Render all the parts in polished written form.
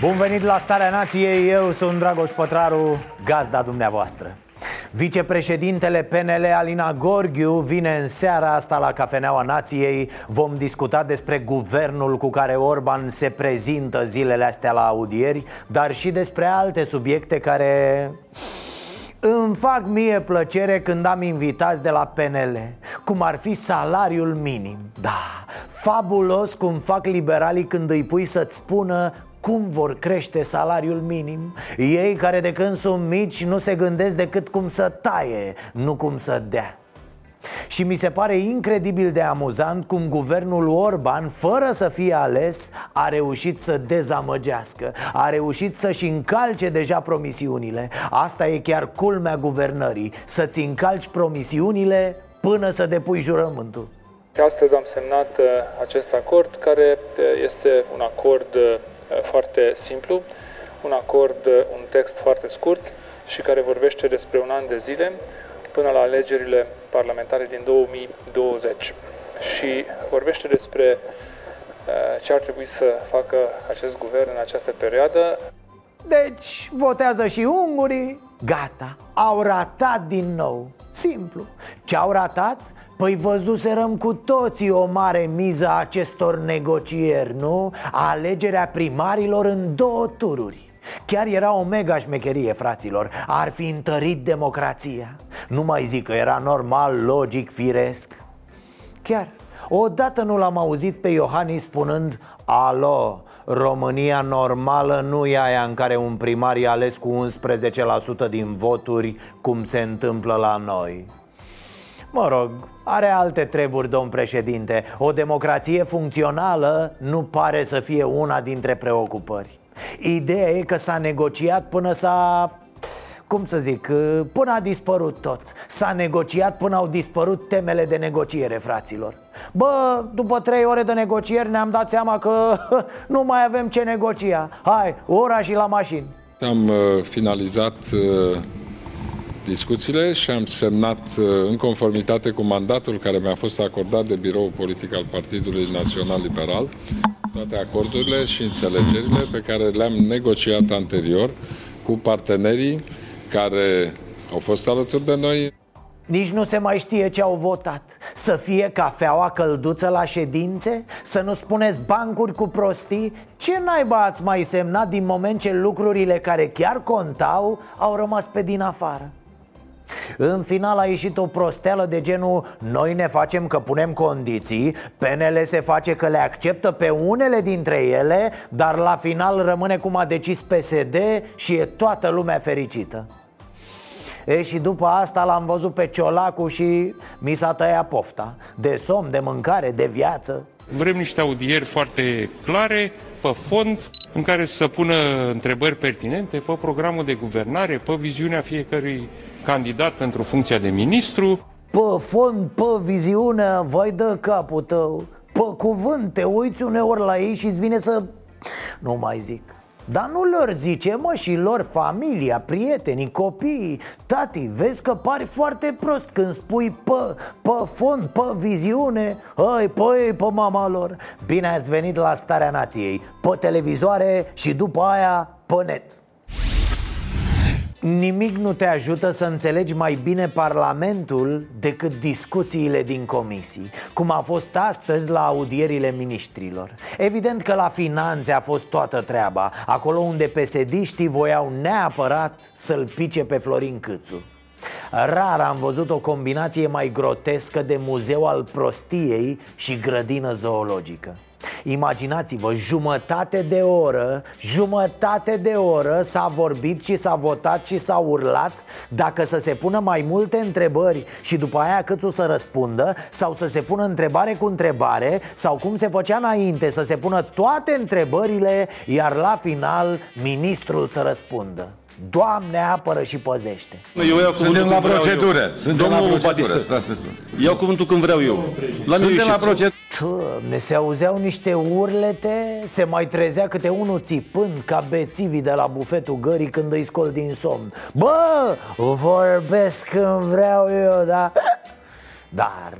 Bun venit la Starea Nației, eu sunt Dragoș Pătraru, gazda dumneavoastră. Vicepreședintele PNL Alina Gorghiu vine în seara asta la Cafeneaua Nației. Vom discuta despre guvernul cu care Orban se prezintă zilele astea la audieri, dar și despre alte subiecte care... îmi fac mie plăcere când am invitați de la PNL, cum ar fi salariul minim. Da, fabulos cum fac liberalii când îi pui să-ți spună cum vor crește salariul minim. Ei care de când sunt mici nu se gândesc decât cum să taie, nu cum să dea. Și mi se pare incredibil de amuzant cum guvernul Orban, fără să fie ales, a reușit să dezamăgească, a reușit să-și încalce deja promisiunile. Asta e chiar culmea guvernării, să-ți încalci promisiunile până să depui jurământul. Astăzi am semnat acest acord, care este un acord foarte simplu, un acord, un text foarte scurt și care vorbește despre un an de zile până la alegerile parlamentare din 2020 și vorbește despre ce ar trebui să facă acest guvern în această perioadă. Deci votează și ungurii, gata, au ratat din nou, simplu. Ce au ratat? Păi văzuserăm cu toții o mare miză acestor negocieri, nu? Alegerea primarilor în 2 tururi. Chiar era o mega șmecherie, fraților. Ar fi întărit democrația. Nu mai zic că era normal, logic, firesc. Chiar, odată nu l-am auzit pe Iohani spunând: alo, România normală nu e aia în care un primar e ales cu 11% din voturi, cum se întâmplă la noi. Mă rog, are alte treburi, domn președinte. O democrație funcțională nu pare să fie una dintre preocupări. Ideea e că s-a negociat până s-a... cum să zic, până a dispărut tot. S-a negociat până au dispărut temele de negociere, fraților. Bă, după 3 ore de negocieri ne-am dat seama că nu mai avem ce negocia. Hai, ora și la mașini. Am finalizat... discuțiile și am semnat în conformitate cu mandatul care mi-a fost acordat de biroul politic al Partidului Național Liberal toate acordurile și înțelegerile pe care le-am negociat anterior cu partenerii care au fost alături de noi. Nici nu se mai știe ce au votat. Să fie cafeaua călduță la ședințe? Să nu spuneți bancuri cu prostii? Ce naiba ați mai semnat din moment ce lucrurile care chiar contau au rămas pe din afară? În final a ieșit o prosteală de genul: noi ne facem că punem condiții, PNL se face că le acceptă pe unele dintre ele, dar la final rămâne cum a decis PSD și e toată lumea fericită. E, și după asta l-am văzut pe Ciolacu și mi s-a tăiat pofta. De somn, de mâncare, de viață. Vrem niște audieri foarte clare, pe fond, în care să pună întrebări pertinente pe programul de guvernare, pe viziunea fiecărui candidat pentru funcția de ministru. Pe fond, pe viziunea, vai de capul tău. Pe cuvânt, te uiți uneori la ei și îți vine să... nu mai zic. Dar nu lor zice, mă, și lor familia, prietenii, copiii: tati, vezi că pari foarte prost când spui pe fond, pe viziune. Hai, pe mama lor. Bine ați venit la Starea Nației, pe televizoare și după aia pe net. Nimic nu te ajută să înțelegi mai bine Parlamentul decât discuțiile din comisii, cum a fost astăzi la audierile miniștrilor. Evident că la finanțe a fost toată treaba, acolo unde PSD-știi voiau neapărat să-l pice pe Florin Cîțu. Rar am văzut o combinație mai grotescă de muzeu al prostiei și grădină zoologică. Imaginați-vă, jumătate de oră s-a vorbit și s-a votat și s-a urlat dacă să se pună mai multe întrebări și după aia Cîțu să răspundă, sau să se pună întrebare cu întrebare, sau cum se făcea înainte, să se pună toate întrebările, iar la final ministrul să răspundă. Doamne, apără și păzește. Suntem la procedură. Domnul Batista, iau cuvântul când vreau eu. Suntem la procedură. Se auzeau niște urlete, se mai trezea câte unul țipând ca bețivii de la bufetul gării când îi scol din somn. Bă, vorbesc când vreau eu, da?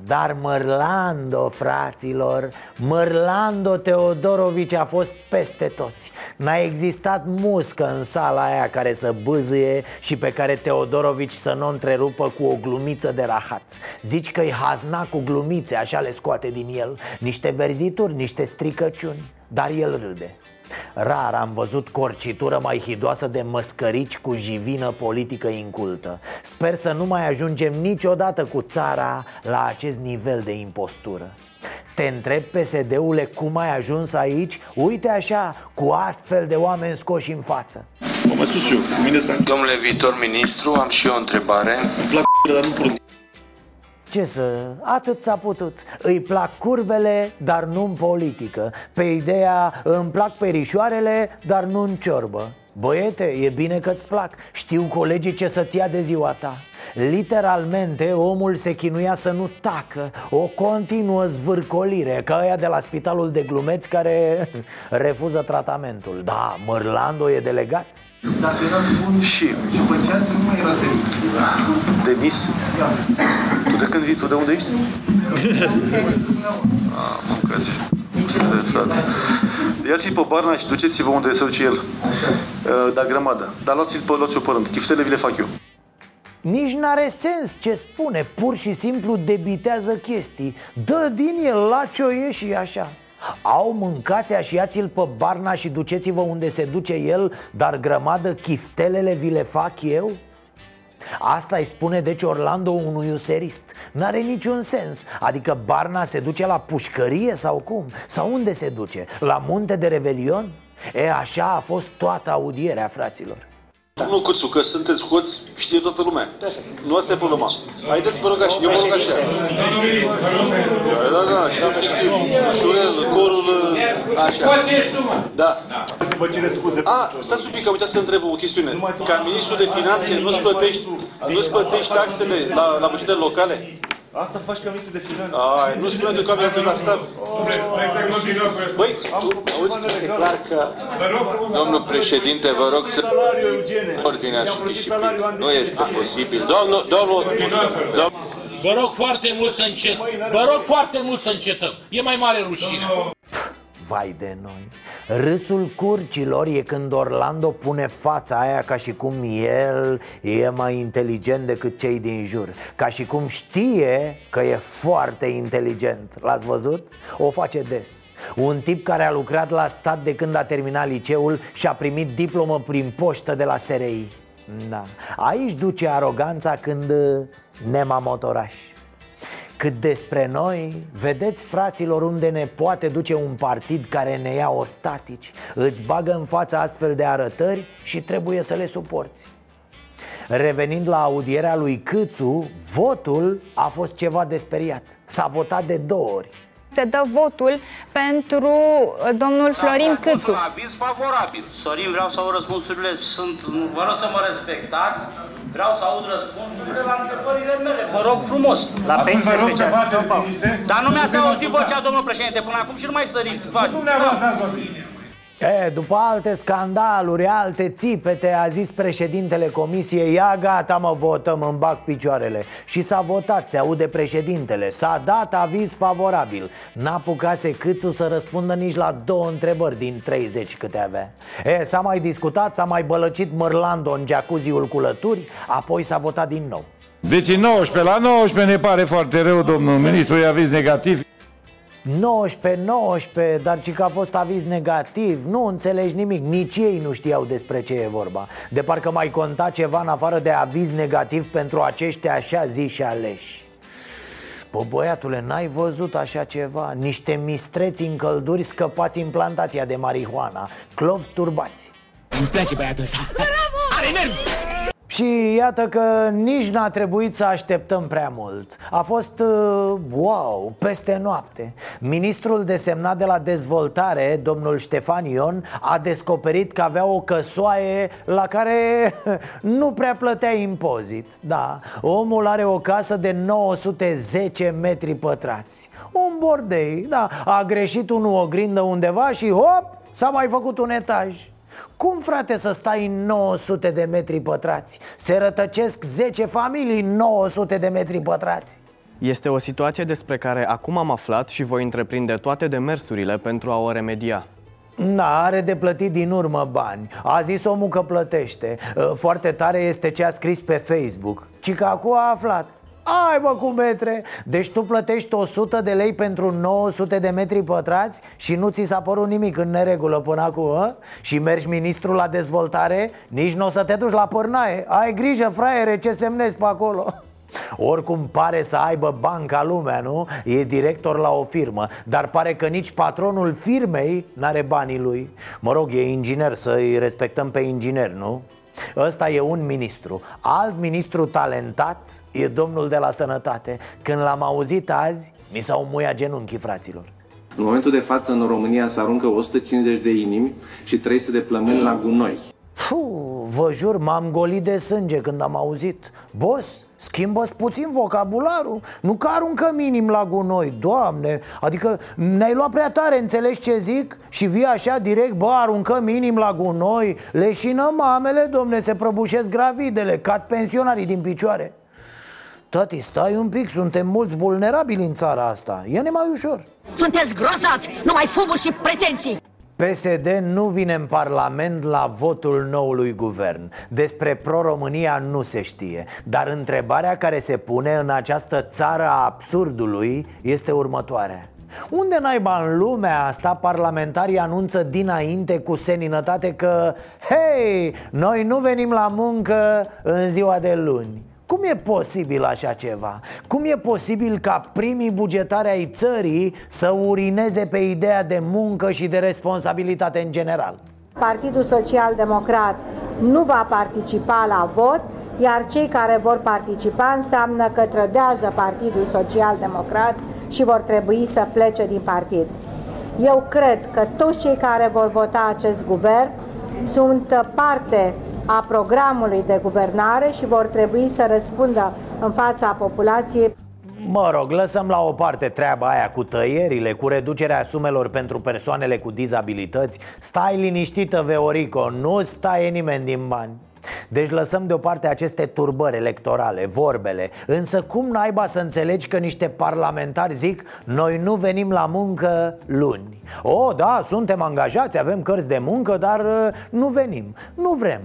Dar Mărlando, fraților, Mărlando Teodorovici a fost peste toți. N-a existat muscă în sala aia care să bâzâie și pe care Teodorovici să nu o întrerupă cu o glumiță de rahat. Zici că-i hazna cu glumițe, așa le scoate din el, niște verzituri, niște stricăciuni, dar el râde. Rar am văzut corcitură mai hidoasă de măscărici cu jivină politică incultă. Sper să nu mai ajungem niciodată cu țara la acest nivel de impostură. Te întreb, PSD-ule, cum ai ajuns aici? Uite așa, cu astfel de oameni scoși în față. Domnule viitor ministru, am și eu o întrebare. Ce să... atât s-a putut. Îi plac curvele, dar nu în politică. Pe ideea, îmi plac perișoarele, dar nu în ciorbă. Băiete, e bine că-ți plac. Știu colegii ce să-ți ia de ziua ta. Literalmente, omul se chinuia să nu tacă. O continuă zvârcolire, ca aia de la spitalul de glumeți care refuză tratamentul. Da, Mărlando e delegat. Dar erați bun și făceați să nu mai erați de vis. Tu de când vii? Tu de unde ești? Mâncați. Ia-ți-l pe Barna și duceți-vă unde se duce el. Da, grămadă. Dar luați-o pe rând. Chiftele vi le fac eu. Nici n-are sens ce spune. Pur și simplu debitează chestii. Dă din el la ce și așa. Au, mâncați-a și ia-ți-l pe Barna și duceți-vă unde se duce el, dar grămadă, chiftelele vi le fac eu? Asta îi spune deci Orlando unui userist. N-are niciun sens. Adică Barna se duce la pușcărie sau cum? Sau unde se duce? La munte de revelion? E, așa a fost toată audierea, fraților. Nu, Cîțu, că sunteți hoți, știe toată lumea. Nu asta e problema. Haideți, vă rog așa, eu vă rog așa. Da, știu. Șurel, corul, așa. Da. A, stați un pic, am uitat să întreb o chestiune. Ca ministru de finanțe nu-ți plătești taxele la bugetele locale? Asta faci ca ministru de finanțe. Ai, nu spune de că am venit la stat. Băi, auzi, este clar că... Domnul președinte, vă rog să... Ordinea și disciplină. Nu este posibil. Domnul... Vă rog foarte mult să încetăm. E mai mare rușine. Vai de noi. Râsul curcilor e când Orlando pune fața aia ca și cum el e mai inteligent decât cei din jur. Ca și cum știe că e foarte inteligent. L-ați văzut? O face des. Un tip care a lucrat la stat de când a terminat liceul și a primit diplomă prin poștă de la SRI. Da. Aici duce aroganța când nema motoraș. Cât despre noi, vedeți, fraților, unde ne poate duce un partid care ne ia ostatici. Îți bagă în față astfel de arătări și trebuie să le suporți. Revenind la audierea lui Cîțu, votul a fost ceva de speriat. S-a votat de 2 ori. Se dă votul pentru domnul Florin Cîțu. Aviz favorabil. Sorin, vreau să aud răspunsurile. Vă rog să mă respectați. Vreau să aud răspunsurile la întrebările mele. Vă rog frumos. La pensie special. Dar nu mi-ați auzit vocea, domnul președinte, până acum și nu mai săriți. După alte scandaluri, alte țipete, a zis președintele comisiei: ia gata, mă, votăm, îmi bag picioarele. Și s-a votat, se aude președintele. S-a dat aviz favorabil. N-apucase Cîțu să răspundă nici la 2 întrebări din 30 câte avea. S-a mai discutat, s-a mai bălăcit Mărlando în jacuzziul cu lături. Apoi s-a votat din nou. Deci 19 la 19 ne pare foarte rău, domnul ministru, e aviz negativ. 19, dar ci că a fost aviz negativ. Nu înțelegi nimic, nici ei nu știau despre ce e vorba. De parcă mai conta ceva în afară de aviz negativ pentru aceștia așa ziși aleși. Pă, băiatule, n-ai văzut așa ceva? Niște mistreți în călduri scăpați în plantația de marihuana, clovi turbați. Îmi place băiatul ăsta. Bravo! Are nervi! Și iată că nici n-a trebuit să așteptăm prea mult. A fost, wow, peste noapte. Ministrul desemnat de la dezvoltare, domnul Ștefan Ion, a descoperit că avea o căsoaie la care nu prea plătea impozit. Da, omul are o casă de 910 metri pătrați. Un bordei, da, a greșit unul o grindă undeva și hop, s-a mai făcut un etaj. Cum, frate, să stai în 900 de metri pătrați? Se rătăcesc 10 familii în 900 de metri pătrați. Este o situație despre care acum am aflat și voi întreprinde toate demersurile pentru a o remedia. Da, are de plătit din urmă bani. A zis omul că plătește. Foarte tare este ce a scris pe Facebook, ci că acum a aflat. Ai, bă, cu metre! Deci tu plătești 100 de lei pentru 900 de metri pătrați și nu ți s-a părut nimic în neregulă până acum, a? Și mergi ministrul la dezvoltare, nici nu o să te duci la pârnaie. Ai grijă, fraiere, ce semnezi pe acolo. Oricum pare să aibă banca lumea, nu? E director la o firmă, dar pare că nici patronul firmei n-are banii lui. Mă rog, e inginer, să-i respectăm pe inginer, nu? Ăsta e un ministru. Alt ministru talentat e domnul de la sănătate. Când l-am auzit azi, mi s-au muiat genunchii, fraților. În momentul de față, în România se aruncă 150 de inimi și 300 de plămâni la gunoi. Vă jur, m-am golit de sânge când am auzit. Boss, schimbă-ți puțin vocabularul. Nu că aruncăm inim la gunoi, Doamne. Adică ne-ai luat prea tare, înțelegi ce zic? Și vii așa direct, bă, aruncăm inim la gunoi. Leșină mamele, domne, se prăbușesc gravidele, cad pensionarii din picioare. Tati, stai un pic, suntem mulți vulnerabili în țara asta. Ia-ne mai ușor. Sunteți grozavi, numai fumuri și pretenții. PSD nu vine în parlament la votul noului guvern. Despre pro-România nu se știe. Dar întrebarea care se pune în această țară a absurdului este următoarea. Unde naiba în lumea asta parlamentarii anunță dinainte cu seninătate că hei, noi nu venim la muncă în ziua de luni? Cum e posibil așa ceva? Cum e posibil ca primii bugetari ai țării să urineze pe ideea de muncă și de responsabilitate în general? Partidul Social-Democrat nu va participa la vot, iar cei care vor participa înseamnă că trădează Partidul Social-Democrat și vor trebui să plece din partid. Eu cred că toți cei care vor vota acest guvern sunt parte a programului de guvernare și vor trebui să răspundă în fața populației. Mă rog, lăsăm la o parte treaba aia cu tăierile, cu reducerea sumelor pentru persoanele cu dizabilități. Stai liniștită, Veorico, nu stai nimeni din bani. Deci lăsăm deoparte aceste turbări electorale, vorbele. Însă cum naiba să înțelegi că niște parlamentari zic noi nu venim la muncă luni? O, da, suntem angajați, avem cărți de muncă, dar nu venim, nu vrem.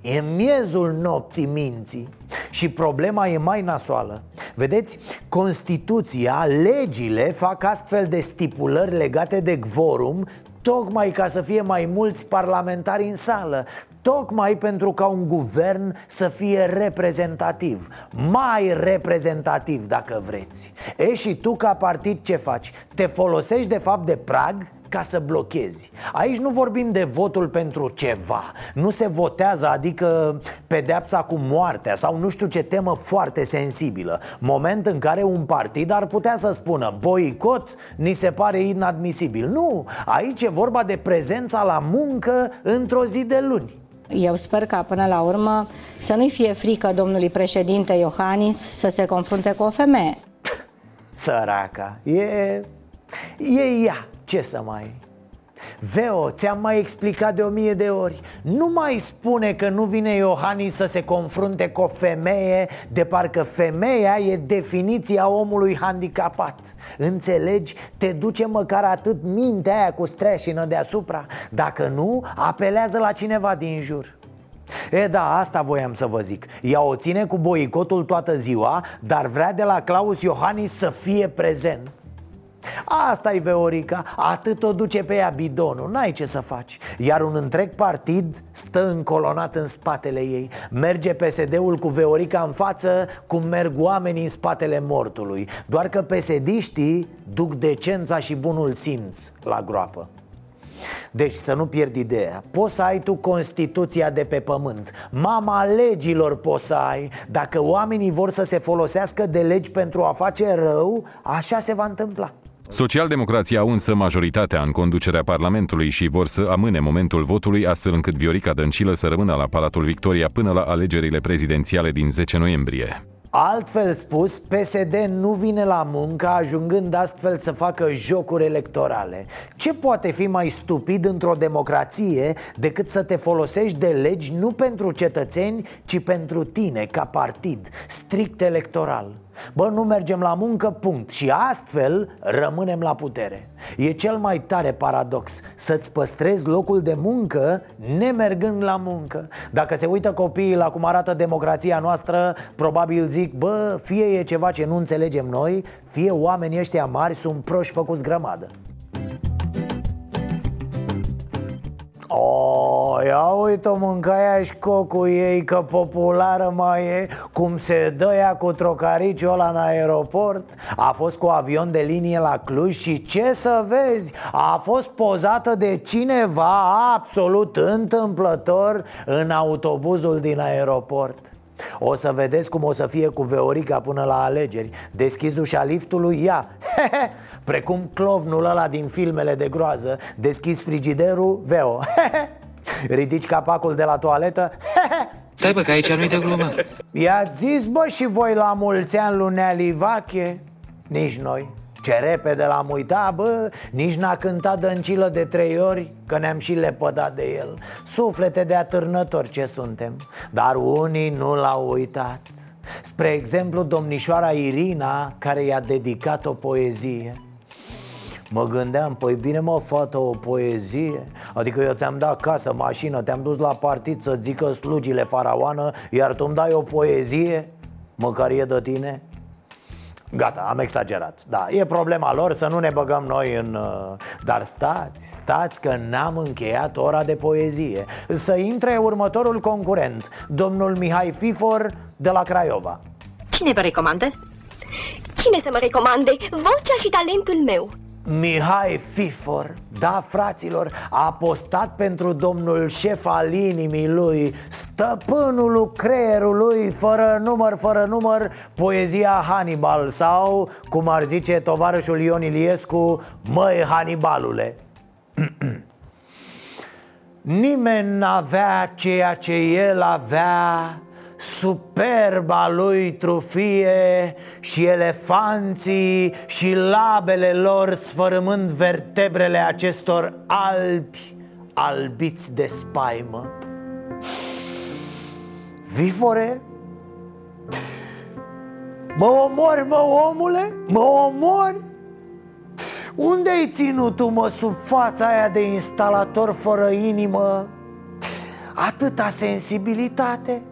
E miezul nopții minții. Și problema e mai nasoală. Vedeți, Constituția, legile fac astfel de stipulări legate de quorum tocmai ca să fie mai mulți parlamentari în sală, tocmai pentru ca un guvern să fie reprezentativ, mai reprezentativ dacă vreți. E și tu ca partid ce faci? Te folosești de fapt de prag ca să blochezi. Aici nu vorbim de votul pentru ceva. Nu se votează, adică pedeapsa cu moartea sau nu știu ce temă foarte sensibilă. Moment în care un partid ar putea să spună boicot, ni se pare inadmisibil. Nu, aici e vorba de prezența la muncă într-o zi de luni. Eu sper ca până la urmă să nu-i fie frică domnului președinte Iohani să se confrunte cu o femeie. Săraca, e ea. Ce să mai... Veo, ți-am mai explicat de 1000 de ori. Nu mai spune că nu vine Iohani să se confrunte cu o femeie, de parcă femeia e definiția omului handicapat. Înțelegi? Te duce măcar atât mintea aia cu streașină deasupra. Dacă nu, apelează la cineva din jur. E da, asta voiam să vă zic. Ea o ține cu boicotul toată ziua, dar vrea de la Claus Iohannis să fie prezent. Asta-i Veorica, atât o duce pe ea bidonul, n-ai ce să faci. Iar un întreg partid stă încolonat în spatele ei. Merge PSD-ul cu Veorica în față, cum merg oamenii în spatele mortului. Doar că PSD-știi duc decența și bunul simț la groapă. Deci să nu pierzi ideea. Poți să ai tu Constituția de pe pământ, mama legilor poți să ai. Dacă oamenii vor să se folosească de legi pentru a face rău, așa se va întâmpla. Socialdemocrația au însă majoritatea în conducerea Parlamentului și vor să amâne momentul votului, astfel încât Viorica Dăncilă să rămână la Palatul Victoria până la alegerile prezidențiale din 10 noiembrie. Altfel spus, PSD nu vine la muncă, ajungând astfel să facă jocuri electorale. Ce poate fi mai stupid într-o democrație decât să te folosești de legi nu pentru cetățeni, ci pentru tine, ca partid, strict electoral? Bă, nu mergem la muncă, punct. Și astfel rămânem la putere. E cel mai tare paradox, să-ți păstrezi locul de muncă nemergând la muncă. Dacă se uită copiii la cum arată democrația noastră, probabil zic, bă, fie e ceva ce nu înțelegem noi, fie oamenii ăștia mari sunt proști făcuți grămadă. O, ia uite-o, mâncaia și cocul ei, că populară mai e. Cum se dă ea cu trocariciul ăla în aeroport. A fost cu avion de linie la Cluj și ce să vezi, a fost pozată de cineva absolut întâmplător în autobuzul din aeroport. O să vedeți cum o să fie cu Veorica până la alegeri. Deschizi ușa liftului, ia, hehe, precum clovnul ăla din filmele de groază. Deschizi frigiderul, Veo, hehe. Ridici capacul de la toaletă, hehe. Stai bă, că aici nu-i de glumă. I-ați zis bă și voi la mulți ani lui Nea Livache? Nici noi. Ce repede l-am uitat, bă, nici n-a cântat Dăncilă de 3 ori, că ne-am și lepădat de el. Suflete de atârnători ce suntem, dar unii nu l-au uitat. Spre exemplu, domnișoara Irina, care i-a dedicat o poezie. Mă gândeam, păi bine mă, fată, o poezie? Adică eu ți-am dat casă, mașină, te-am dus la partid să zică slugile faraoană, iar tu îmi dai o poezie? Măcar e de tine? Gata, am exagerat, da, e problema lor, să nu ne băgăm noi în... Dar stați că n-am încheiat ora de poezie. Să intre următorul concurent, domnul Mihai Fifor de la Craiova. Cine vă recomandă? Cine să mă recomande? Vocea și talentul meu. Mihai Fifor, da fraților, a postat pentru domnul șef al inimii lui, stăpânul creierului, fără număr, poezia Hannibal, sau, cum ar zice tovarășul Ion Iliescu, măi Hannibalule. Nimeni n-avea ceea ce el avea, superba lui trufie și elefanții și labele lor sfărâmând vertebrele acestor albi, albiți de spaimă. Vifore? Mă omori, mă omule? Mă omori? Unde ai ținut tu, mă, sub fața aia de instalator fără inimă, atâta sensibilitate?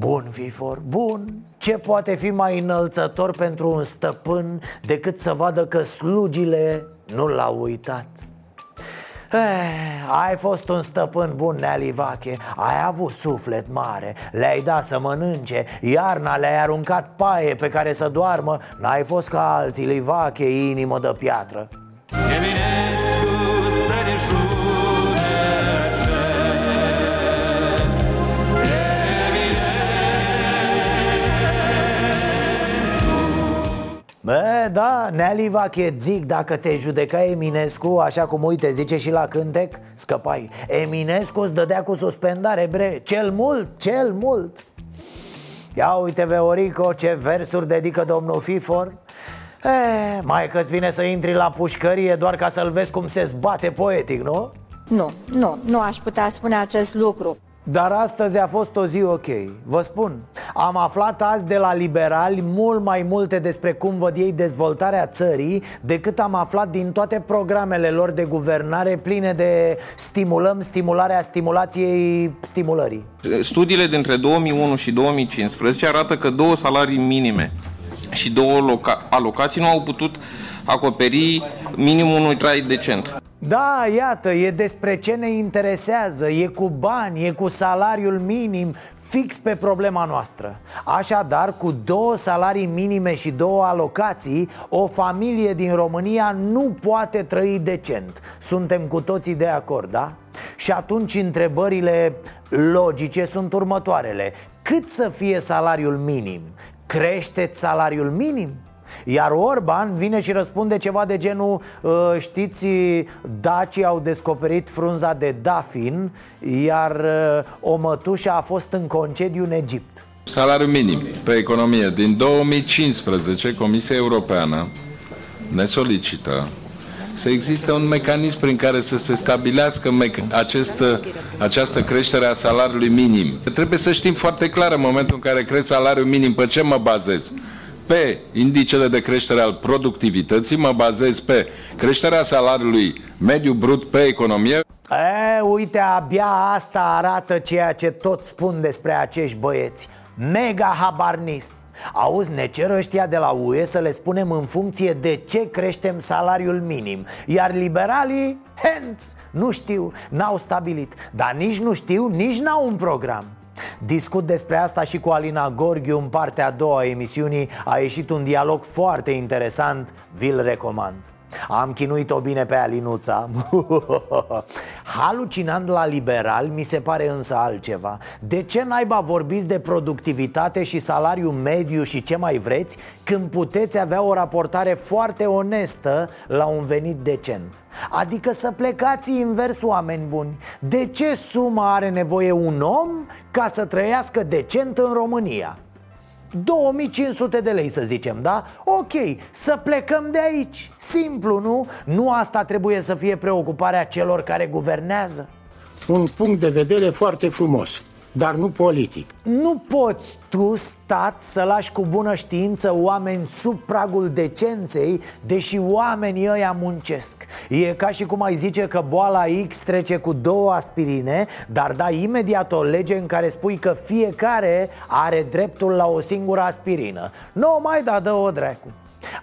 Bun, Fifor, bun. Ce poate fi mai înălțător pentru un stăpân decât să vadă că slugile nu l-au uitat? Ai fost un stăpân bun, Nea Livache. Ai avut suflet mare, le-ai dat să mănânce, iarna le-ai aruncat paie pe care să doarmă. N-ai fost ca alții, Livache, inimă de piatră. Bă, da, Nea Livache, zic, dacă te judeca Eminescu, așa cum uite zice și la cântec, scăpai. Eminescu îți dădea cu suspendare, bre, cel mult. Ia uite, Veorico, ce versuri dedică domnul Fifor. Mai că-ți vine să intri la pușcărie doar ca să-l vezi cum se zbate poetic, nu? Nu aș putea spune acest lucru. Dar astăzi a fost o zi ok, vă spun. Am aflat azi de la liberali mult mai multe despre cum văd ei dezvoltarea țării decât am aflat din toate programele lor de guvernare, pline de stimulării. Studiile dintre 2001 și 2015 arată că 2 salarii minime și două alocații nu au putut acoperi minim unui trai decent. Da, iată, e despre ce ne interesează, e cu bani, e cu salariul minim, fix pe problema noastră. Așadar, cu 2 salarii minime și 2 alocații, o familie din România nu poate trăi decent. Suntem cu toții de acord, da? Și atunci întrebările logice sunt următoarele. Cât să fie salariul minim? Crește-ți salariul minim? Iar Orban vine și răspunde ceva de genul: știți, dacii au descoperit frunza de dafin, iar o mătușă a fost în concediu în Egipt. Salariul minim pe economie. Din 2015 Comisia Europeană ne solicită să existe un mecanism prin care să se stabilească această creștere a salariului minim. Trebuie să știm foarte clar în momentul în care crește salariul minim pe ce mă bazez. Pe indicele de creștere al productivității, mă bazez pe creșterea salariului mediu brut pe economie. Uite, abia asta arată ceea ce tot spun despre acești băieți. Mega habarnism. Auzi, ne cer ăștia de la UE să le spunem în funcție de ce creștem salariul minim. Iar liberalii, hands, nu știu, n-au stabilit. Dar nici nu știu, nici n-au un program. Discut despre asta și cu Alina Gorghiu în partea a doua a emisiunii. A ieșit un dialog foarte interesant, vi-l recomand. Am chinuit-o bine pe Alinuța. Halucinând la liberal, mi se pare însă altceva. De ce naiba vorbiți de productivitate și salariu mediu și ce mai vreți, când puteți avea o raportare foarte onestă la un venit decent? Adică să plecați invers, oameni buni. De ce sumă are nevoie un om ca să trăiască decent în România? 2500 de lei, să zicem, da? Ok, să plecăm de aici. Simplu, nu? Nu asta trebuie să fie preocuparea celor care guvernează? Un punct de vedere foarte frumos, dar nu politic. Nu poți tu, stat, să lași cu bună știință oameni sub pragul decenței, deși oamenii ăia muncesc. E ca și cum ai zice că boala X trece cu 2 aspirine, dar dai imediat o lege în care spui că fiecare are dreptul la o singură aspirină. Nu mai da, dă-o dracu.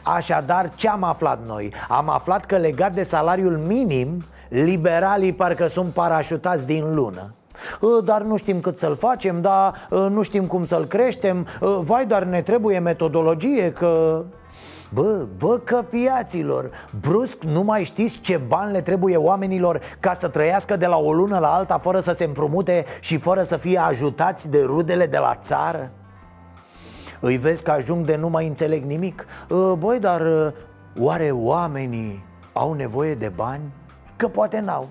Așadar, ce am aflat noi? Am aflat că legat de salariul minim, liberalii parcă sunt parașutați din lună. Dar nu știm cât să-l facem, dar nu știm cum să-l creștem. Vai, dar ne trebuie metodologie, că... Bă, căpiaților, brusc nu mai știți ce bani le trebuie oamenilor ca să trăiască de la o lună la alta fără să se împrumute și fără să fie ajutați de rudele de la țară? Îi vezi că ajung de nu mai înțeleg nimic. Băi, dar oare oamenii au nevoie de bani? Că poate n-au.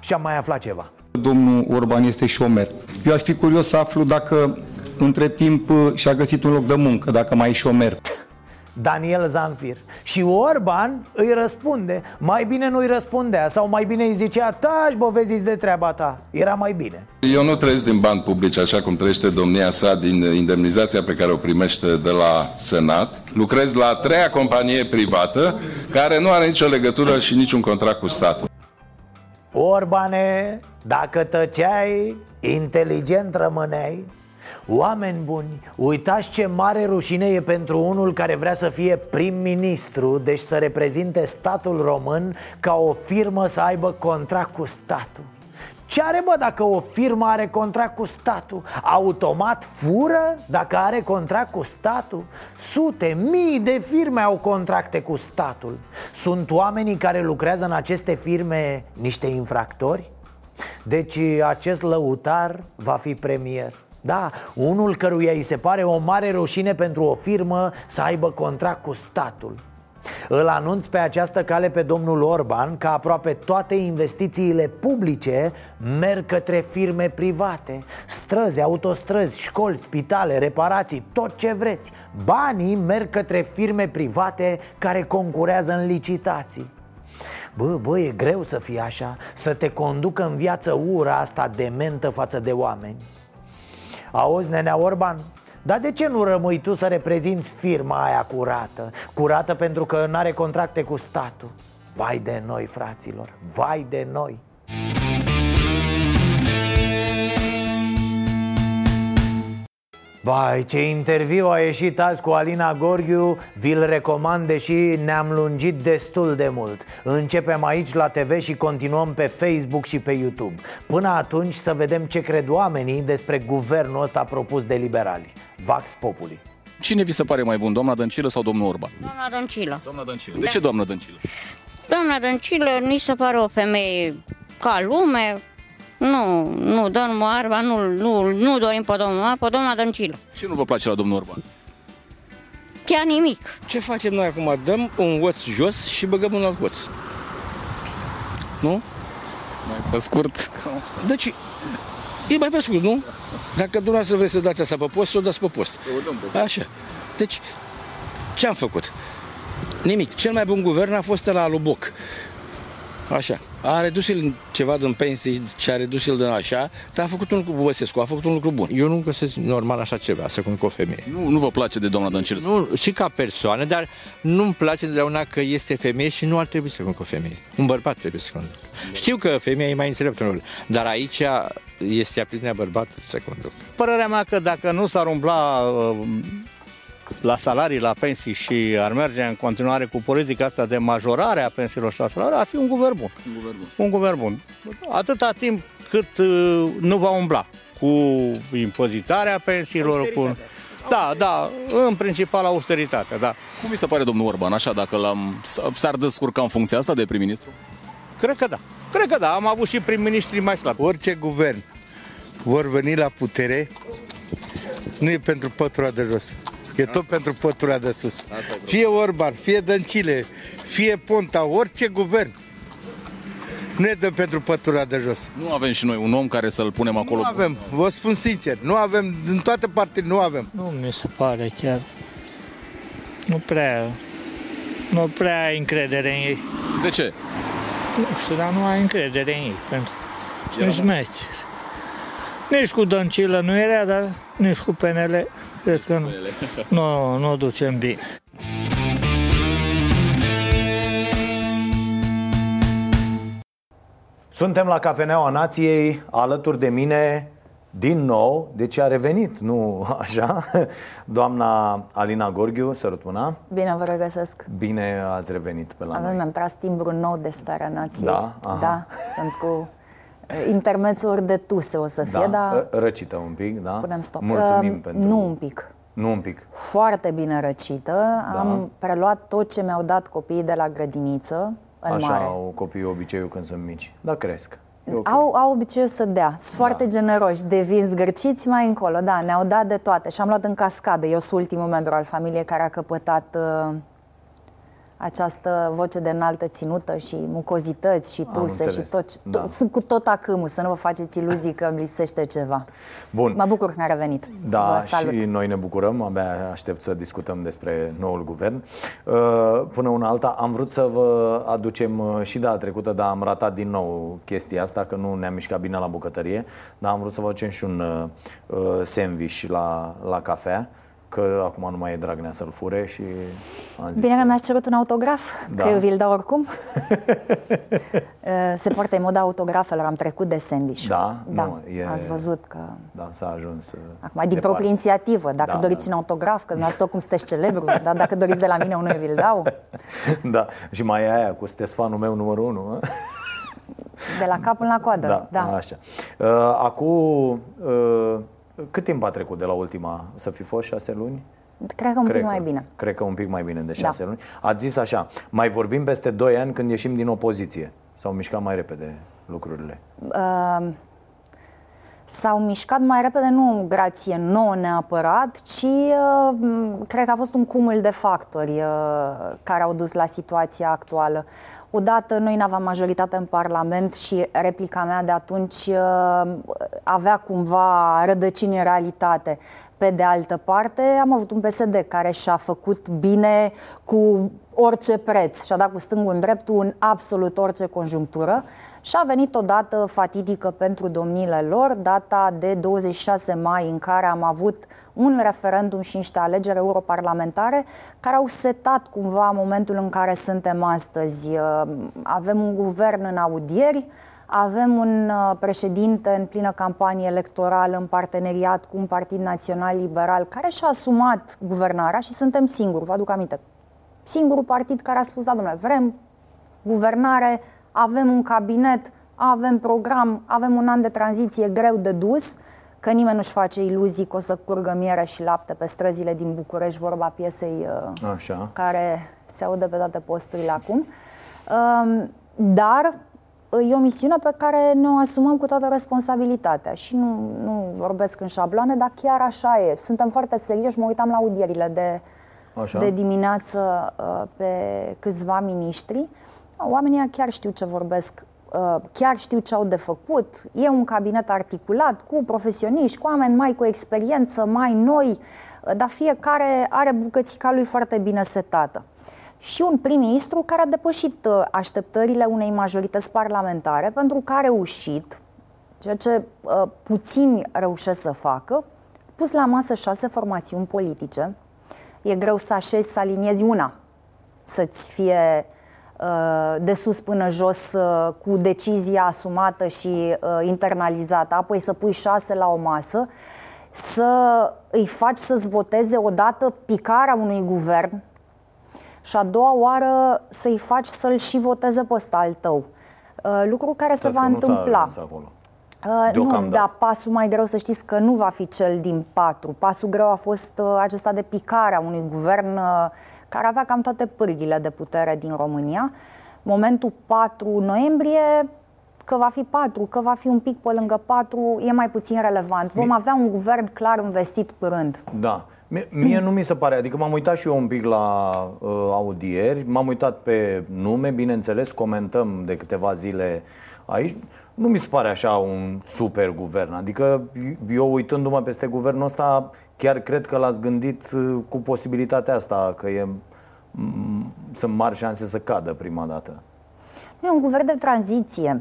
Și am mai aflat ceva. Domnul Orban este șomer. Eu aș fi curios să aflu dacă între timp și-a găsit un loc de muncă, dacă mai e șomer. Daniel Zanfir. Și Orban îi răspunde. Mai bine nu îi răspundea, sau mai bine îi zicea: taci, bă, vezi de treaba ta. Era mai bine. Eu nu trăiesc din bani publici, așa cum trăiește domnia sa din indemnizația pe care o primește de la Senat. Lucrez la a 3-a companie privată, care nu are nicio legătură și niciun contract cu statul. Orbane, dacă tăceai, inteligent rămâneai. Oameni buni, uitați ce mare rușine e pentru unul care vrea să fie prim-ministru, deci să reprezinte statul român, ca o firmă să aibă contract cu statul. Ce are, bă, dacă o firmă are contract cu statul? Automat fură dacă are contract cu statul? Sute, mii de firme au contracte cu statul. Sunt oamenii care lucrează în aceste firme niște infractori? Deci acest lăutar va fi premier. Da, unul căruia îi se pare o mare rușine pentru o firmă să aibă contract cu statul. Îl anunț pe această cale pe domnul Orban că aproape toate investițiile publice merg către firme private. Străzi, autostrăzi, școli, spitale, reparații, tot ce vreți. Banii merg către firme private care concurează în licitații. Bă, e greu să fie așa, să te conducă în viață ura asta dementă față de oameni. Auzi, nenea Orban? Dar de ce nu rămâi tu să reprezinți firma aia curată? Curată pentru că n-are contracte cu statul. Vai de noi, fraților, vai de noi. Vai, ce interviu a ieșit azi cu Alina Gorghiu, vi-l recomand, deși ne-am lungit destul de mult. Începem aici la TV și continuăm pe Facebook și pe YouTube. Până atunci să vedem ce cred oamenii despre guvernul ăsta propus de liberali. Vax populi. Cine vi se pare mai bun, doamna Dăncilă sau domnul Orban? Doamna Dăncilă. Doamna Dăncilă. De ce doamna Dăncilă? Doamna Dăncilă ni se pare o femeie ca lume. Nu, domnul Orban, nu dorim pe domnul Orban, pe doamna Dăncilă. Ce nu vă place la domnul Orban? Chiar nimic. Ce facem noi acum? Dăm un oț jos și băgăm un alt oț. Nu? Mai pe scurt. Deci, e mai pe scurt, nu? Dacă dumneavoastră vreți să dați asta pe post, o dați pe post. Așa. Deci, ce am făcut? Nimic. Cel mai bun guvern a fost ăla lui Boc. Așa. A redus el ceva din pensii și a redus el din așa, dar a făcut un lucru cu Băsescu, a făcut un lucru bun. Eu nu găsesc normal așa ceva, să cum cu o femeie. Nu vă place de doamna Dăncilă? Nu, și ca persoană, dar nu-mi place de una că este femeie și nu ar trebui să cum cu o femeie. Un bărbat trebuie să conducă. Știu că femeia e mai înțeleaptă în rol, dar aici este aptitudinea bărbatului să conducă. Părerea mea că dacă nu s-ar umbla la salarii, la pensii și ar merge în continuare cu politica asta de majorare a pensiilor și a salarii, ar fi un guvern bun. Un guvern bun. Atâta timp cât nu va umbla cu impozitarea pensiilor, cu... Da, în principal austeritatea, da. Cum vi se pare domnul Orban, așa, dacă s-ar descurca în funcția asta de prim-ministru? Cred că da. Am avut și prim-ministri mai slabi. Orice guvern vor veni la putere, nu e pentru pătura de jos. E tot pentru pătura de sus. Fie Orban, fie Dăncilă, fie Ponta, orice guvern. Nu e de pentru pătura de jos. Nu avem și noi un om care să-l punem acolo. Nu avem, vă spun sincer. Nu avem, în toate partile nu avem. Nu mi se pare chiar. Nu prea ai încredere în ei. De ce? Nu știu, dar nu ai încredere în ei. Pentru că nu-și merge. Nici cu Dăncilă nu era, dar nici cu PNL... Cred că nu o ducem bine. Suntem la Cafeneaua Nației, alături de mine, din nou, deci a revenit, nu așa, doamna Alina Gorghiu, sărut mâna. Bine vă regăsesc. Bine ați revenit pe la noi. Mi-am tras timbrul nou de Starea Nației. Da, sunt cu... intermețuri de tuse o să fie, dar... Răcită un pic, da? Punem stop. Mulțumim pentru... Nu un pic. Foarte bine răcită. Da. Am preluat tot ce mi-au dat copiii de la grădiniță, în așa mare. Au copiii obiceiul când sunt mici, dar cresc. Okay. Au obiceiul să dea. Sunt foarte generoși, de vin zgârciți mai încolo. Da, ne-au dat de toate și am luat în cascadă. Eu sunt ultimul membru al familiei care a căpătat... această voce de înaltă ținută și mucozități și truse și sunt cu tot acâmul, să nu vă faceți iluzii că îmi lipsește ceva. Bun. Mă bucur că a revenit. Da, și noi ne bucurăm, abia aștept să discutăm despre noul guvern. Până una alta, am vrut să vă aducem și data trecută, dar am ratat din nou chestia asta, că nu ne-am mișcat bine la bucătărie, dar am vrut să vă aducem și un sandwich la cafea. Că acum nu mai e Dragnea să-l fure și am zis... Bine că mi-ați cerut un autograf, da. Că eu vi-l dau oricum. Se poartă în moda autografelor, am trecut de sandwich. Da, ați văzut că... Da, s-a ajuns... Acum, din proprie inițiativă, dacă doriți un autograf, că nu tot cum sunteți celebru, dar dacă doriți de la mine unul, vi-l dau. Da, și mai e aia cu Stefan meu numărul 1, de la cap până la coadă, da. Așa. Acum... Cât timp a trecut de la ultima? Să fi fost 6 luni? Cred că un pic mai bine. Cred că un pic mai bine de 6 luni. Ați zis așa, mai vorbim peste 2 ani când ieșim din opoziție. S-au mișcat mai repede lucrurile? S-au mișcat mai repede, nu grație nouă neapărat, ci cred că a fost un cumul de factori care au dus la situația actuală. Odată noi n-aveam majoritate în Parlament și replica mea de atunci avea cumva rădăcini în realitate. Pe de altă parte, am avut un PSD care și-a făcut bine cu orice preț și-a dat cu stângul în dreptul în absolut orice conjunctură și a venit o dată fatidică pentru domniile lor, data de 26 mai în care am avut un referendum și niște alegeri europarlamentare care au setat cumva momentul în care suntem astăzi. Avem un guvern în audieri, Avem un președinte în plină campanie electorală, în parteneriat cu un partid național liberal, care și-a asumat guvernarea și suntem singuri, vă aduc aminte, singurul partid care a spus, da, domnule, vrem guvernare, avem un cabinet, avem program, avem un an de tranziție greu de dus, că nimeni nu-și face iluzii că o să curgă miere și lapte pe străzile din București, vorba piesei așa, care se aude pe toate posturile acum. Dar e o misiune pe care ne-o asumăm cu toată responsabilitatea și nu vorbesc în șabloane, dar chiar așa e. Suntem foarte serioși, mă uitam la audierile de dimineață pe câțiva miniștri. Oamenii chiar știu ce vorbesc, chiar știu ce au de făcut. E un cabinet articulat, cu profesioniști, cu oameni mai cu experiență, mai noi, dar fiecare are bucățica lui foarte bine setată. Și un prim-ministru care a depășit așteptările unei majorități parlamentare, pentru că a reușit, ceea ce puțini reușesc să facă, pus la masă 6 formațiuni politice. E greu să așezi, să aliniezi una, să-ți fie de sus până jos cu decizia asumată și internalizată, apoi să pui 6 la o masă, să îi faci să-ți voteze odată picarea unui guvern și a doua oară să-i faci să-l și voteze pe ăsta al tău. Lucru care se va întâmpla. Nu, dar pasul mai greu, să știți că nu va fi cel din 4. Pasul greu a fost acesta de picare a unui guvern care avea cam toate pârghile de putere din România. Momentul 4 noiembrie, că va fi 4, că va fi un pic pe lângă 4, e mai puțin relevant. Vom avea un guvern clar investit curând. Da. Mie nu mi se pare, adică m-am uitat și eu un pic la audieri, m-am uitat pe nume, bineînțeles, comentăm de câteva zile aici, nu mi se pare așa un super guvern, adică eu uitându-mă peste guvernul ăsta, chiar cred că l-ați gândit cu posibilitatea asta, că sunt mari șanse să cadă prima dată. Nu, e un guvern de tranziție.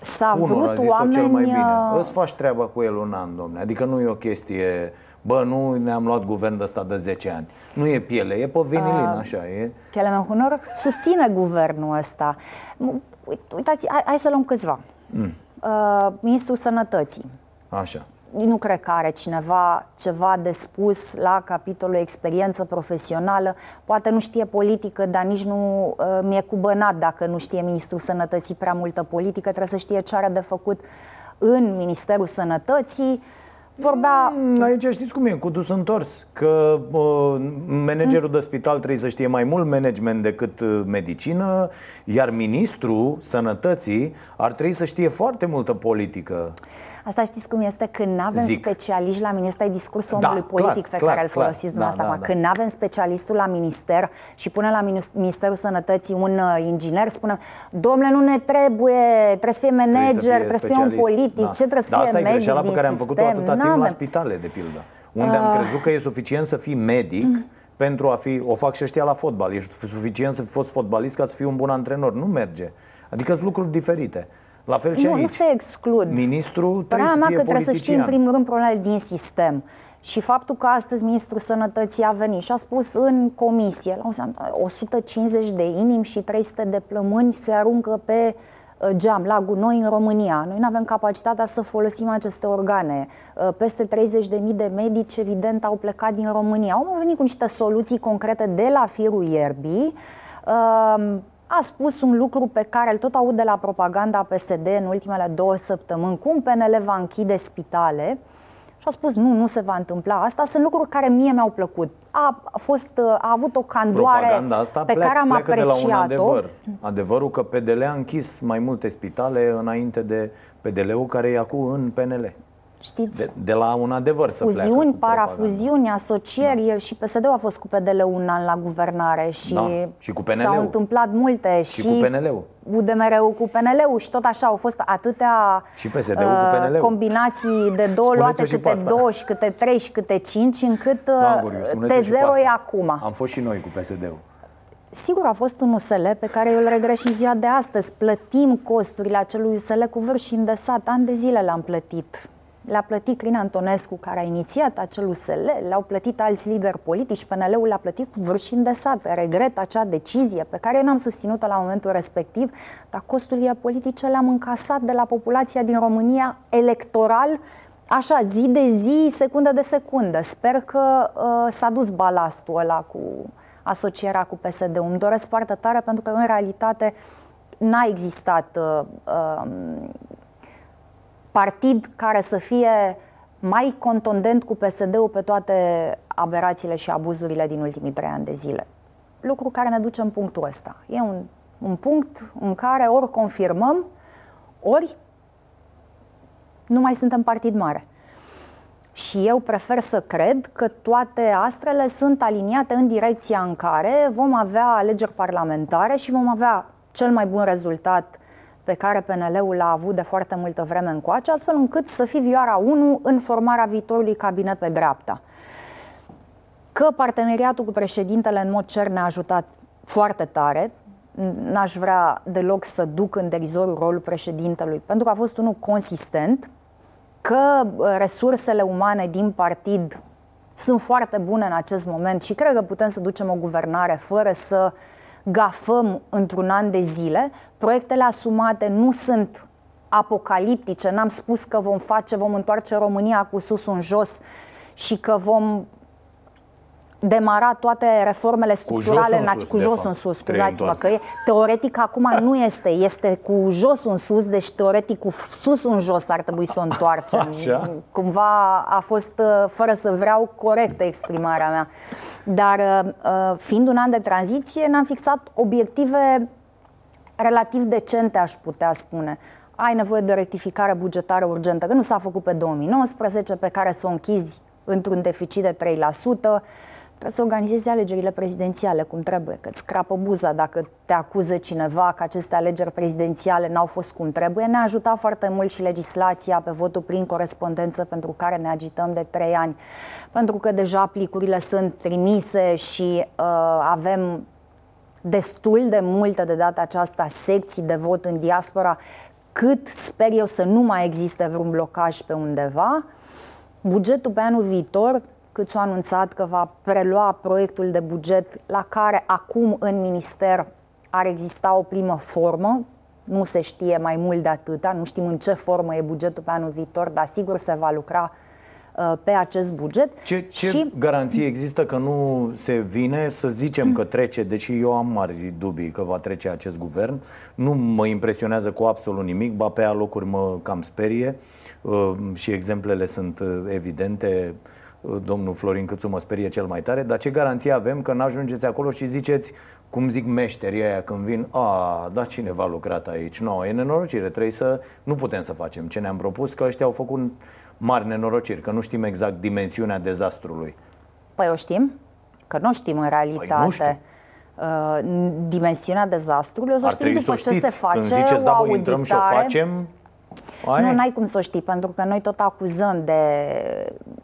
S-a vrut oameni... cel mai bine. Îți faci treaba cu el un an, domne, adică nu e o chestie... Bă, nu ne-am luat guvern de ăsta de 10 ani. Nu e piele, e pe vinilin, așa e. Pielea mea cu noroc susține guvernul ăsta. Uitați, hai să luăm câțiva. Ministrul Sănătății. Așa. Nu cred că are cineva ceva de spus la capitolul experiență profesională. Poate nu știe politică, dar nici nu mi-e cubănat dacă nu știe ministrul Sănătății prea multă politică. Trebuie să știe ce are de făcut în Ministerul Sănătății. Vorbea... Aici știți cum e, cu dus întors. Că managerul de spital trebuie să știe mai mult management decât medicină. Iar ministrul sănătății ar trebui să știe foarte multă politică. Asta știți cum este? Când n-avem specialiști la minister, e discursul omului politic care îl folosiți dumneavoastră. Când n-avem specialistul la minister și pune la Ministerul Sănătății un inginer, spune, dom'le, nu ne trebuie să fie manager, trebuie să fie un politic, ce trebuie să fie medic din sistem. Asta e greșeala pe care am făcut-o atâta timp la spitale, de pildă, unde am crezut că e suficient să fii medic pentru a fi, o fac și ăștia la fotbal, ești suficient să fi fost fotbalist ca să fii un bun antrenor. Nu merge. Adică sunt lucruri diferite. La fel și aici. Nu se exclud. Ministrul trebuie să fie politician. Trebuie să știi în primul rând problemele din sistem. Și faptul că astăzi Ministrul Sănătății a venit și a spus în comisie, la 150 de inimi și 300 de plămâni se aruncă pe geam, la gunoi în România. Noi nu avem capacitatea să folosim aceste organe. Peste 30.000 de medici, evident, au plecat din România. Au venit cu niște soluții concrete de la firul ierbii. A spus un lucru pe care îl tot aud de la propaganda PSD în ultimele 2 săptămâni, cum PNL va închide spitale. Și a spus, nu se va întâmpla asta. Sunt lucruri care mie mi-au plăcut. A avut o candoare pe care am apreciat-o. Adevărul că PDL a închis mai multe spitale înainte de PDL-ul care e acum în PNL. Știți? De la un adevăr să pleacă. Fuziuni, parafuziuni, asocieri, și PSD-ul a fost cu PDL un an la guvernare și, și cu PNL-ul. S-au întâmplat multe și cu PNL-ul. UDMR-ul cu PNL-ul și tot așa au fost atâtea și PSD-ul cu PNL-ul. Combinații de 2 luate, câte 2 și câte 3 și câte 5, încât T0 e acum. Am fost și noi cu PSD-ul. Sigur, a fost un USL pe care eu îl regret și ziua de astăzi. Plătim costurile acelui USL cu vârf și îndesat. Ani de zile l-am plătit. L-a plătit Crin Antonescu, care a inițiat acel USL, l-au plătit alți lideri politici, PNL-ul l-a plătit cu vârșini de sat. Regret acea decizie pe care eu n-am susținut-o la momentul respectiv, dar costurile politice le-am încasat de la populația din România electoral, așa, zi de zi, secundă de secundă. Sper că s-a dus balastul ăla cu asocierea cu PSD-ul. Îmi doresc foarte tare, pentru că în realitate n-a existat partid care să fie mai contundent cu PSD-ul pe toate aberațiile și abuzurile din ultimii 3 ani de zile. Lucru care ne duce în punctul ăsta. E un punct în care ori confirmăm, ori nu mai suntem partid mare. Și eu prefer să cred că toate astrele sunt aliniate în direcția în care vom avea alegeri parlamentare și vom avea cel mai bun rezultat pe care PNL-ul l-a avut de foarte multă vreme încoace, astfel încât să fie vioara 1 în formarea viitorului cabinet pe dreapta. Că parteneriatul cu președintele în mod cer ne-a ajutat foarte tare, n-aș vrea deloc să duc în derizorul rolul președintelui, pentru că a fost unul consistent, că resursele umane din partid sunt foarte bune în acest moment și cred că putem să ducem o guvernare fără să gafăm într-un an de zile. Proiectele asumate nu sunt apocaliptice, n-am spus că vom întoarce România cu susul în jos și că vom demara toate reformele structurale cu jos în sus, scuzați-mă că e, teoretic acum nu este cu josul în sus, deci teoretic cu susul în jos ar trebui să o întoarcem. Așa. Cumva a fost, fără să vreau, corectă exprimarea mea. Dar fiind un an de tranziție, ne-am fixat obiective relativ decente, aș putea spune. Ai nevoie de o rectificare bugetară urgentă, că nu s-a făcut pe 2019, pe care să o închizi într-un deficit de 3%. Trebuie să organizezi alegerile prezidențiale cum trebuie, că îți crapă buza dacă te acuză cineva că aceste alegeri prezidențiale n-au fost cum trebuie. Ne-a ajutat foarte mult și legislația pe votul prin corespondență, pentru care ne agităm de 3 ani, pentru că deja plicurile sunt trimise și avem destul de multe de data aceasta secții de vot în diaspora, cât sper eu să nu mai existe vreun blocaj pe undeva. Bugetul pe anul viitor, Cîțu a anunțat că va prelua proiectul de buget la care acum în minister ar exista o primă formă, nu se știe mai mult de atâta, nu știm în ce formă e bugetul pe anul viitor, dar sigur se va lucra pe acest buget. Ce garanție există că nu se vine, să zicem că trece, deși eu am mari dubii că va trece acest guvern, nu mă impresionează cu absolut nimic, ba pe alocuri mă cam sperie și exemplele sunt evidente, domnul Florin Cîțu mă sperie cel mai tare, dar ce garanție avem că n-ajungeți acolo și ziceți, cum zic meșterii aia când vin, dar cine v-a lucrat aici? Nu, e nenorocire, nu putem să facem ce ne-am propus, că ăștia au făcut mari nenorociri, că nu știm exact dimensiunea dezastrului. Păi o știm, că nu știm în realitate. Păi dimensiunea dezastrului, o să știm după ce se face. Când ziceți, da, bă, intrăm și o facem... Nu, n-ai cum să o știi, pentru că noi tot acuzăm de,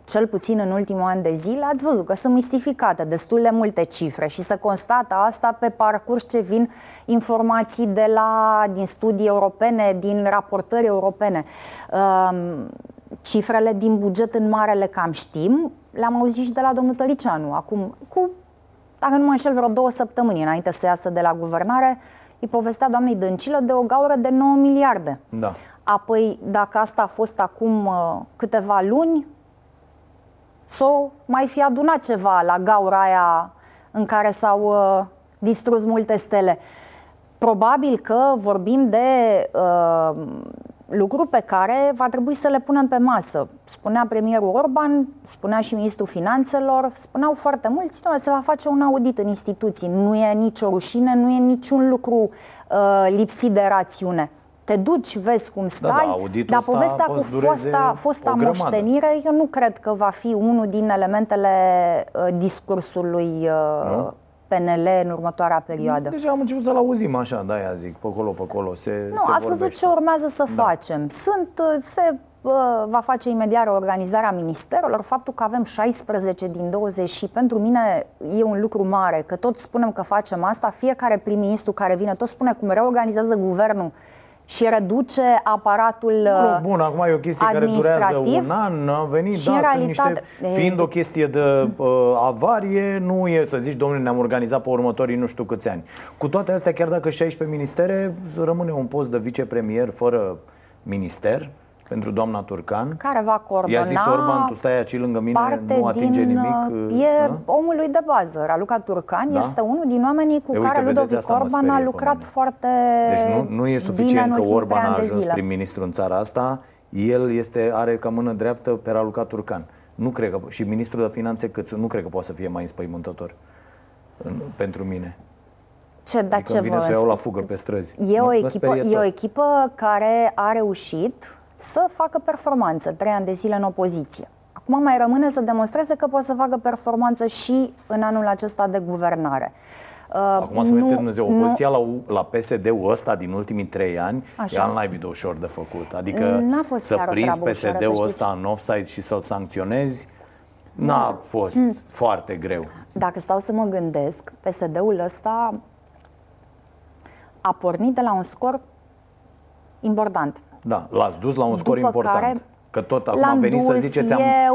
cel puțin în ultimul an de zile, ați văzut că sunt mistificate destul de multe cifre și se constată asta pe parcurs ce vin informații din studii europene, din raportări europene. Cifrele din buget în mare le cam știm, le-am auzit și de la domnul Tăricianu, acum, dacă nu mă înșel, vreo 2 săptămâni înainte să iasă de la guvernare, îi povestea doamnei Dăncilă de o gaură de 9 miliarde. Da. Apoi, dacă asta a fost acum câteva luni, s-o mai fi adunat ceva la gaura aia în care s-au distrus multe stele. Probabil că vorbim de lucruri pe care va trebui să le punem pe masă. Spunea premierul Orban, spunea și ministrul finanțelor, spuneau foarte mulți, se va face un audit în instituții, nu e nicio rușine, nu e niciun lucru lipsit de rațiune. Te duci, vezi cum stai, dar povestea cu fosta moștenire, eu nu cred că va fi unul din elementele discursului PNL în următoarea perioadă. Deja am început să-l auzim așa, de-aia zic, pe colo, se ați văzut ce urmează să facem. Va face imediat organizarea ministerelor, faptul că avem 16 din 20 și pentru mine e un lucru mare, că tot spunem că facem asta, fiecare prim-ministru care vine tot spune cum reorganizează guvernul și reduce aparatul bun, acum e o chestie care durează un an, a venit, și da, realitate... niște, fiind o chestie de avarie, nu e să zici, domnule, ne-am organizat pe următorii nu știu câți ani. Cu toate astea, chiar dacă și aici pe ministere rămâne un post de vicepremier fără minister pentru doamna Turcan, care va coordona. I-a zis Orban, tu stai aici lângă mine, nu atinge nimic. E omul lui de bază. Raluca Turcan este unul din oamenii cu care Ludovic Orban a lucrat foarte bine. Deci nu e suficient că Orban a ajuns prim-ministru în țara asta. El are ca mână dreaptă pe Raluca Turcan. Nu cred că, și ministrul de finanțe Cîțu, nu cred că poate să fie mai înspăimântător pentru mine. Adică îmi vine să iau la fugă pe străzi. E o echipă care a reușit să facă performanță 3 ani de zile în opoziție. Acum mai rămâne să demonstreze că poate să facă performanță și în anul acesta de guvernare. Acum să mergem Dumnezeu, opoziția la PSD-ul ăsta din ultimii 3 ani e al naibii de ușor de făcut. Adică să prinzi PSD-ul ăsta în offside și să-l sancționezi n-a fost foarte greu. Dacă stau să mă gândesc, PSD-ul ăsta a pornit de la un scor important. Da, l-ați dus la un scor important. Că tot acum am venit să ziceți,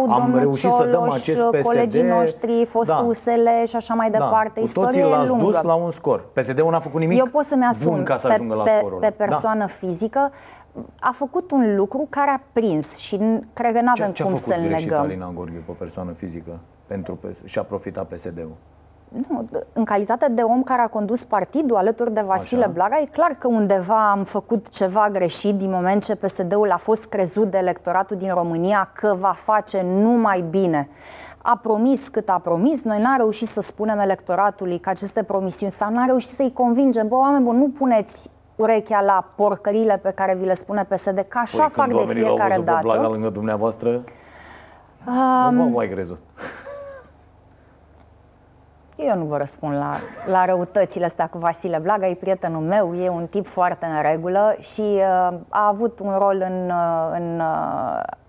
am reușit Cioloș, să dăm acest PSD. Colegii noștri, fostul USL și așa mai departe. Cu toții l-ați dus la un scor. PSD-ul n-a făcut nimic. Eu pot să-mi asum ca să ajungă la scorul. Pe persoană fizică a făcut un lucru care a prins și cred că n-avem cum să-l negăm. Ce a făcut Alina Gorghiu pe persoană fizică și-a profitat PSD-ul? Nu, în calitate de om care a condus partidul alături de Vasile Blaga, e clar că undeva am făcut ceva greșit din moment ce PSD-ul a fost crezut de electoratul din România că va face numai bine. A promis cât a promis, noi n-am reușit să spunem electoratului că aceste promisiuni, sau n-am reușit să-i convingem, bă, oameni buni, nu puneți urechea la porcările pe care vi le spune PSD, că așa fac de fiecare dată. Când Blaga lângă dumneavoastră, nu v-am mai crezut. Eu nu vă răspund la răutățile astea cu Vasile Blaga, e prietenul meu, e un tip foarte în regulă și a avut un rol în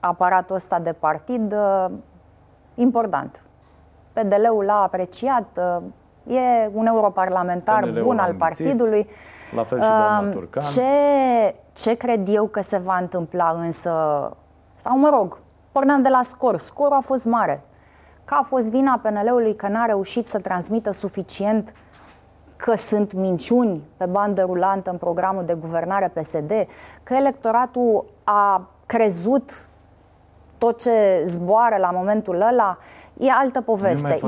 aparatul ăsta de partid important. PDL-ul l-a apreciat, e un europarlamentar PNL-ul bun al partidului. La fel și doamna Turcan. Ce cred eu că se va întâmpla însă, sau mă rog, porneam de la scor, scorul a fost mare. Că a fost vina PNL-ului că n-a reușit să transmită suficient că sunt minciuni pe bandă rulantă în programul de guvernare PSD, că electoratul a crezut tot ce zboară la momentul ăla, e altă poveste.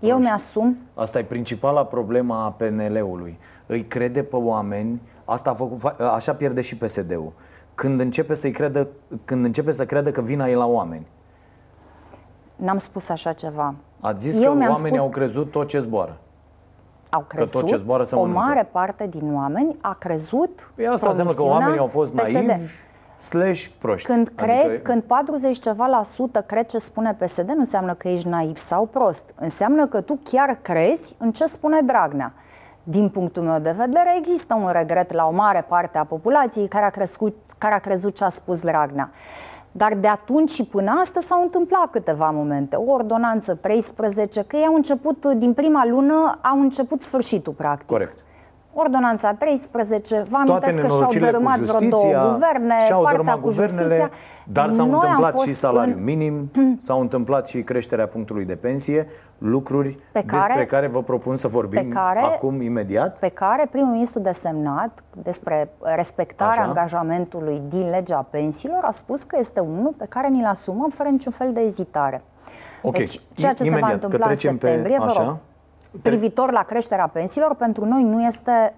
Eu mi-asum. Asta e principala problema a PNL-ului. Îi crede pe oameni, asta a făcut, așa pierde și PSD-ul. Când începe să creadă că vina e la oameni. N-am spus așa ceva. Ați zis că oamenii au crezut tot ce zboară. Au crezut, că tot ce zboară se mănâncă. O mare parte din oameni a crezut asta înseamnă că oamenii au fost naivi /proști. Când 40 ceva % cred ce spune PSD, nu înseamnă că ești naiv sau prost. Înseamnă că tu chiar crezi în ce spune Dragnea. Din punctul meu de vedere, există un regret la o mare parte a populației care a crezut ce a spus Dragnea. Dar de atunci și până astăzi s-au întâmplat câteva momente. O ordonanță 13, că ei au început, din prima lună, au început sfârșitul, practic. Corect. Ordonanța 13, vă amintesc că și-au dărâmat vreo 2 guverne, partea cu justiția. Dar s-au întâmplat și salariul minim, s-au întâmplat și creșterea punctului de pensie, lucruri despre care vă propun să vorbim acum, imediat. Pe care primul ministru desemnat, despre respectarea angajamentului din legea pensiilor, a spus că este unul pe care ni-l asumăm fără niciun fel de ezitare. Ok, deci, ceea ce imediat, se va întâmpla în septembrie, vă rog. Privitor la creșterea pensiilor, pentru noi nu este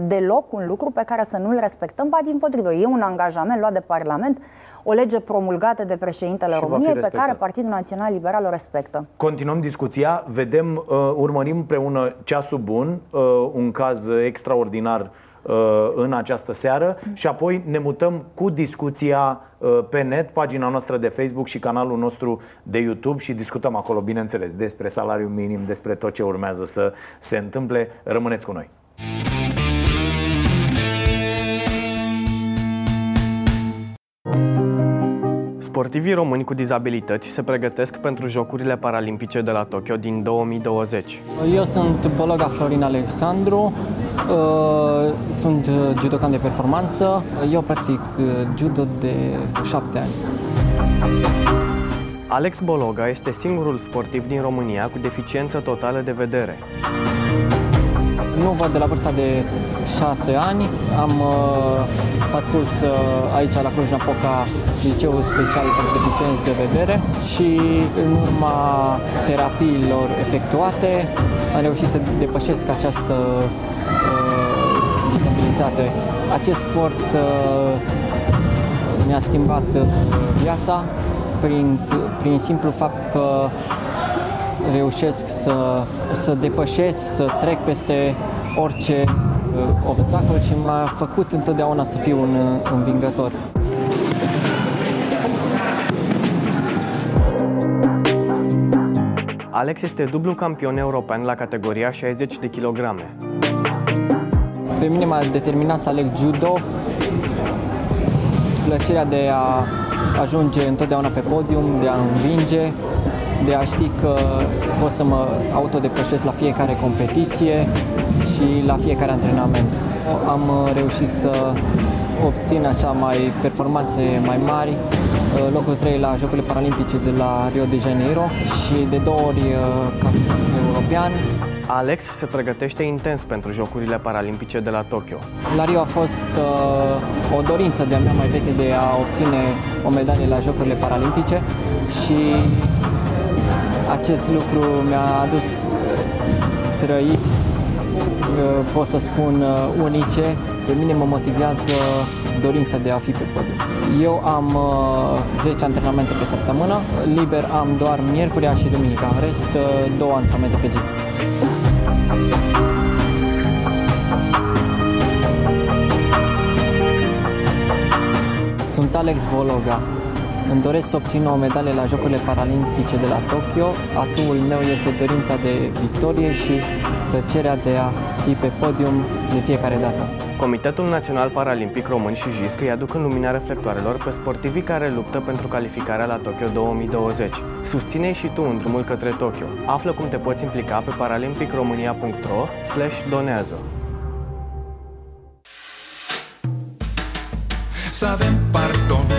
deloc un lucru pe care să nu-l respectăm, ba dimpotrivă. E un angajament luat de Parlament, o lege promulgată de președintele României pe care Partidul Național Liberal o respectă. Continuăm discuția, vedem, urmărim împreună ceasul bun, un caz extraordinar în această seară și apoi ne mutăm cu discuția pe net, pagina noastră de Facebook și canalul nostru de YouTube și discutăm acolo, bineînțeles, despre salariul minim, despre tot ce urmează să se întâmple. Rămâneți cu noi! Sportivii români cu dizabilități se pregătesc pentru Jocurile Paralimpice de la Tokyo din 2020. Eu sunt Bologa Florin Alexandru, Sunt judocan de performanță. Eu practic judo de 7 ani. Alex Bologa este singurul sportiv din România cu deficiență totală de vedere. Nu văd de la vârsta de 6 ani. Am parcurs aici la Cluj-Napoca liceul special pentru deficienți de vedere și în urma terapiilor efectuate am reușit să depășesc această dizabilitate. Acest sport mi-a schimbat viața prin simplu fapt că reușesc să depășesc, să trec peste orice obstacol și m-a făcut întotdeauna să fiu un învingător. Alex este dublu campion european la categoria 60 de kilograme. Pe mine m-a determinat să aleg judo, plăcerea de a ajunge întotdeauna pe podium, de a învinge, de a ști că pot să mă autodepășesc la fiecare competiție și la fiecare antrenament. Am reușit să obțin așa performanțe mai mari, locul 3 la Jocurile Paralimpice de la Rio de Janeiro și de 2 ori campion european. Alex se pregătește intens pentru Jocurile Paralimpice de la Tokyo. La Rio a fost o dorință de-a mea mai veche de a obține o medalie la Jocurile Paralimpice și acest lucru mi-a adus trăiri, pot să spun, unice. Pe mine mă motivează dorința de a fi pe podium. Eu am 10 antrenamente pe săptămână, liber am doar miercurea și duminica, în rest 2 antrenamente pe zi. Sunt Alex Bologa. Îmi doresc să obțin o medalie la Jocurile Paralimpice de la Tokyo. Atuul meu este dorința de victorie și plăcerea de a fi pe podium de fiecare dată. Comitetul Național Paralimpic Român și JISC îi aduc în lumina reflectoarelor pe sportivii care luptă pentru calificarea la Tokyo 2020. Susține-i și tu în drumul către Tokyo. Află cum te poți implica pe paralimpicromania.ro/donează. Să avem pardon.